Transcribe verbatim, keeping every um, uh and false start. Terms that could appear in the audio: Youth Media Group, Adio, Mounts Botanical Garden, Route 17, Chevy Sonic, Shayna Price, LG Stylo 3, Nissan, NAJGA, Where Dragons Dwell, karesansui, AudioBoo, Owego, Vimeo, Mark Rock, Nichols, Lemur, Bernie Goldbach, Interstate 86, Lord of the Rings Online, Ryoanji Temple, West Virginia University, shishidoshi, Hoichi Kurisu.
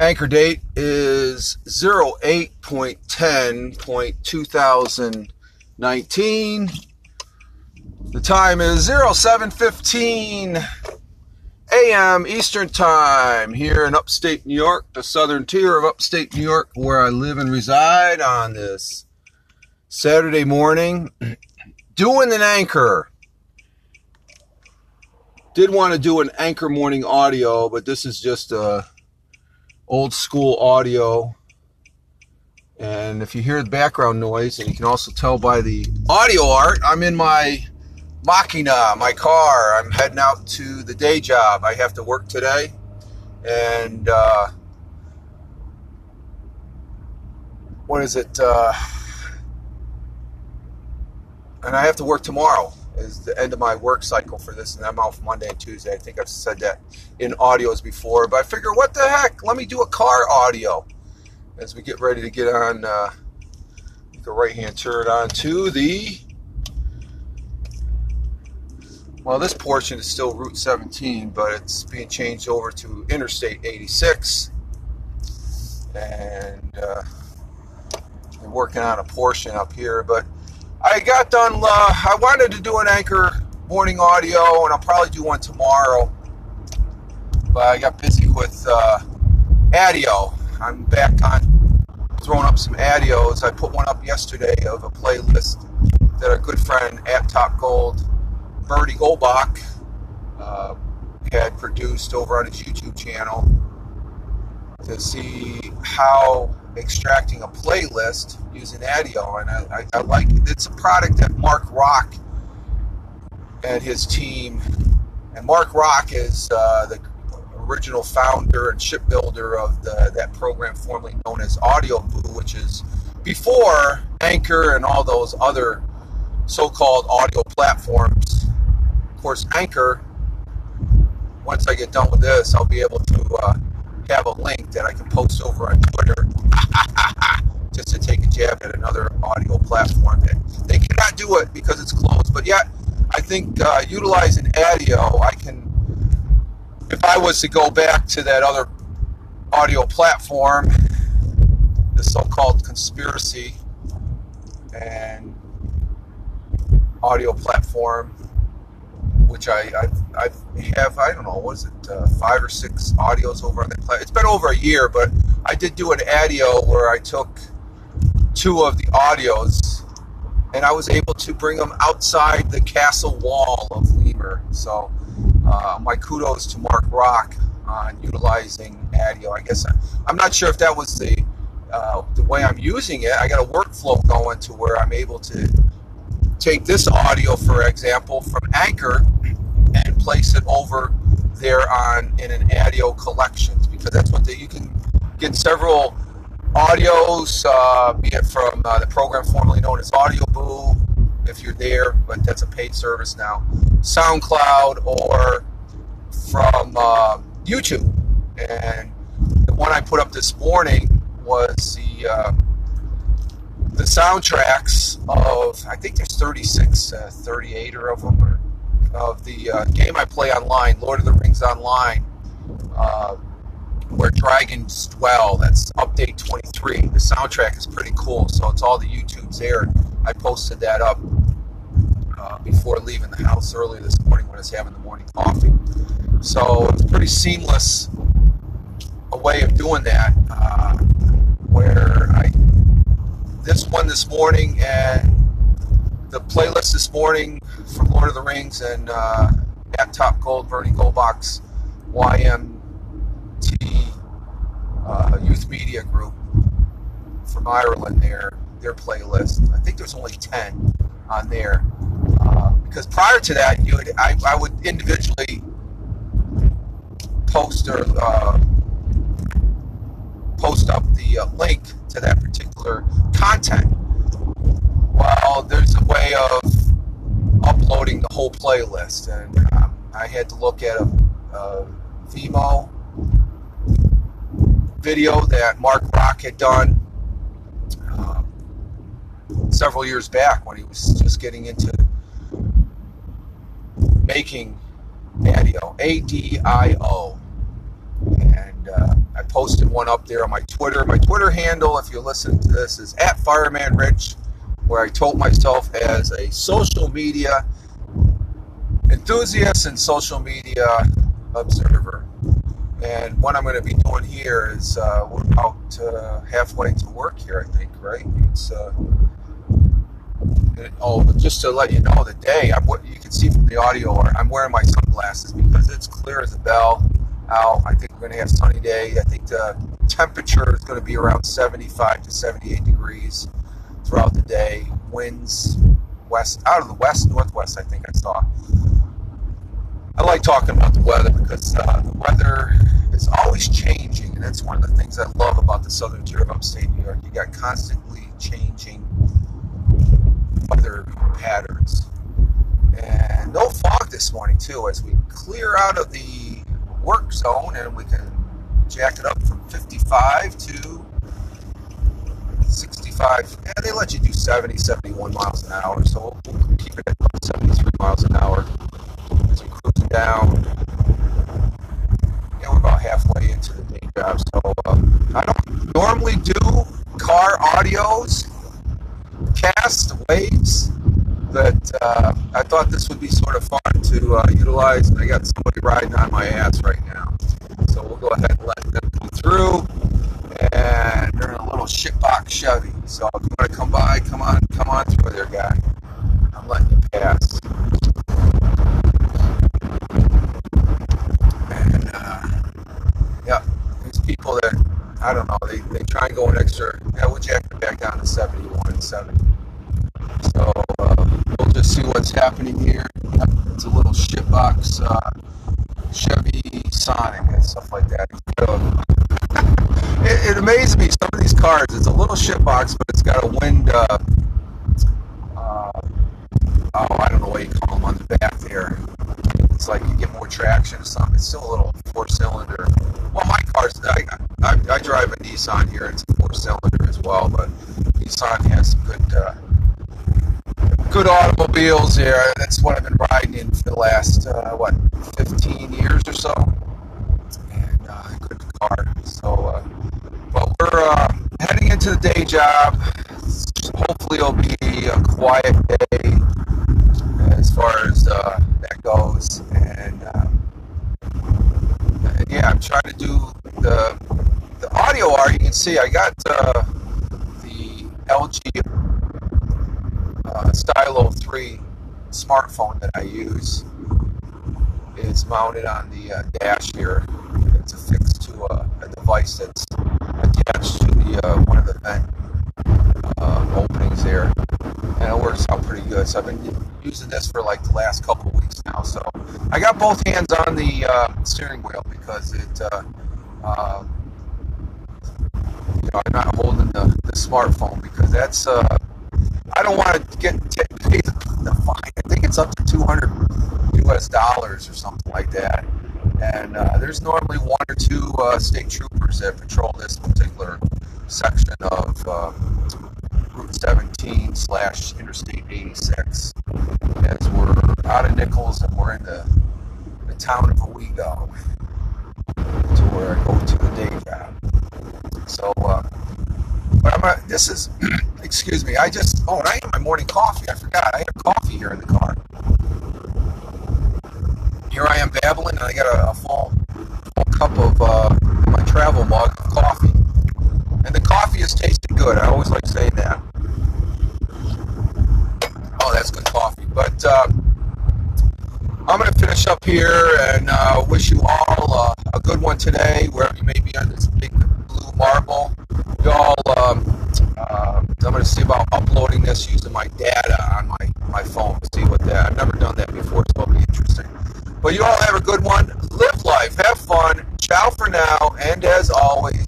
Anchor date is oh eight ten twenty nineteen. The time is oh seven fifteen a m Eastern Time here in upstate New York, the southern tier of upstate New York, where I live and reside on this Saturday morning. Doing an anchor. Did want to do an anchor morning audio, but this is just a old school audio. And if you hear the background noise, and you can also tell by the audio art, I'm in my machina, my car. I'm heading out to the day job. I have to work today. And, uh, what is it? Uh, and I have to work tomorrow is the end of my work cycle for this. And I'm off Monday and Tuesday. I think I've said that in audios before. But I figure, what the heck? Let me do a car audio. As we get ready to get on, uh, the right-hand turn on to the, well, this portion is still Route seventeen, but it's being changed over to Interstate eighty-six, and uh, I'm working on a portion up here, but I got done, uh, I wanted to do an anchor morning audio, and I'll probably do one tomorrow, but I got busy with uh, Adio. I'm back on throwing up some Adios. I put one up yesterday of a playlist that our good friend at Top Gold, Bernie Goldbach, uh, had produced over on his YouTube channel, to see how extracting a playlist using Adio. And I, I, I like it. It's a product that Mark Rock and his team, and Mark Rock is uh, the original founder and shipbuilder of the, that program formerly known as AudioBoo, which is before Anchor and all those other so-called audio platforms. Of course, Anchor, once I get done with this, I'll be able to uh, have a link that I can post over on Twitter just to take a jab at another audio platform. They cannot do it because it's closed, but yet I think uh, utilizing Adio, I can. If I was to go back to that other audio platform, the so-called conspiracy and audio platform, which I, I, I have, I don't know, was it uh, five or six audios over on that platform? It's been over a year, but I did do an audio where I took two of the audios and I was able to bring them outside the castle wall of Lemur. So Uh, my kudos to Mark Rock on utilizing Adio. I guess I, I'm not sure if that was the uh, the way I'm using it. I got a workflow going to where I'm able to take this audio, for example, from Anchor and place it over there on in an Adio collections, because that's what the, you can get several audios, uh, be it from uh, the program formerly known as AudioBoo, if you're there, but that's a paid service now, SoundCloud, or from uh, YouTube. And the one I put up this morning was the uh, the soundtracks of, I think there's thirty-six, uh, thirty-eight or of them, or of the uh, game I play online, Lord of the Rings Online, uh, Where Dragons Dwell. That's update twenty-three. The soundtrack is pretty cool, so it's all the YouTubes there. I posted that up uh, before leaving the house earlier this morning when I was having the morning coffee. So it's pretty seamless a way of doing that, uh, where I this one this morning and the playlist this morning from Lord of the Rings and uh, at Top Gold, Bernie Goldbach's Y M T uh, Youth Media Group from Ireland there. Their playlist. I think there's only ten on there, uh, because prior to that, you would I, I would individually post or uh, post up the uh, link to that particular content. Well, there's a way of uploading the whole playlist, and um, I had to look at a, a Vimeo video that Mark Rock had done several years back when he was just getting into making Adio, A D I O, and uh, I posted one up there on my Twitter. My Twitter handle, if you listen to this, is at Fireman Rich, where I told myself as a social media enthusiast and social media observer. And what I'm going to be doing here is uh, we're about uh, halfway to work here, I think, right? It's uh, it, oh, but just to let you know, the day I'm, what you can see from the audio, I'm wearing my sunglasses because it's clear as a bell out. I think we're going to have a sunny day. I think the temperature is going to be around seventy-five to seventy-eight degrees throughout the day. Winds west, out of the west, northwest, I think I saw. I like talking about the weather because uh, the weather is always changing, and that's one of the things I love about the southern tier of upstate New York. You got constantly changing weather patterns. And no fog this morning, too, as we clear out of the work zone and we can jack it up from fifty-five to sixty-five. Yeah, they let you do seventy, seventy-one miles an hour, so we'll keep it at about seventy-three miles an hour. As we cruise down, yeah, we're about halfway into the day job. So uh, I don't normally do car audios, cast waves, but uh, I thought this would be sort of fun to uh, utilize. And I got somebody riding on my ass right now, so we'll go ahead and let them come through. And they're in a little shitbox Chevy, so if you want to come by, come on, come on through there, guy. I'm letting you pass. And uh, yeah, these people that I don't know, they they try and go an extra. Yeah, we'll jack it back down to seventy-one, seventy. So uh, we'll just see what's happening here. It's a little shitbox uh, Chevy Sonic and stuff like that. It, it amazes me, some of these cars, it's a little shitbox, but it's got a wind, uh, uh, oh, I don't know what you call them on the back there. It's like you get more traction or something. It's still a little four-cylinder. Well, my car's, I, I, I drive a Nissan here. It's a four-cylinder as well, but Nissan has some good... Uh, Good automobiles here. That's what I've been riding in for the last uh, what fifteen years or so, and uh, good car. So, uh, but we're uh, heading into the day job. Hopefully, it'll be a quiet day as far as uh, that goes. And, uh, and yeah, I'm trying to do the the audio art. You can see I got uh, the L G Uh, Stylo three smartphone that I use is mounted on the uh, dash here. It's affixed to a, a device that's attached to the uh, one of the vent uh, openings there, and it works out pretty good. So I've been using this for like the last couple of weeks now. So I got both hands on the uh, steering wheel because it, uh, uh, you know, I'm not holding the, the smartphone because that's. Uh, I don't want to get paid the fine. I think it's up to two hundred U S dollars or something like that. And uh, there's normally one or two uh, state troopers that patrol this particular section of uh, Route seventeen slash Interstate eighty-six. As we're out of Nichols and we're in the, the town of Owego, to where I go to the day job. So, uh, but I'm not, this is... Excuse me, I just, oh, and I had my morning coffee. I forgot, I have coffee here in the car. Here I am babbling, and I got a, a full, full cup of uh, my travel mug of coffee. And the coffee is tasting good. I always like saying that. Oh, that's good coffee. But uh, I'm going to finish up here and uh, wish you all uh, a good one today, wherever you may be on this big blue marble. Y'all, um, Uh, I'm going to see about uploading this using my data on my, my phone. See what that. I've never done that before, so it'll be interesting. But you all have a good one. Live life. Have fun. Ciao for now. And as always,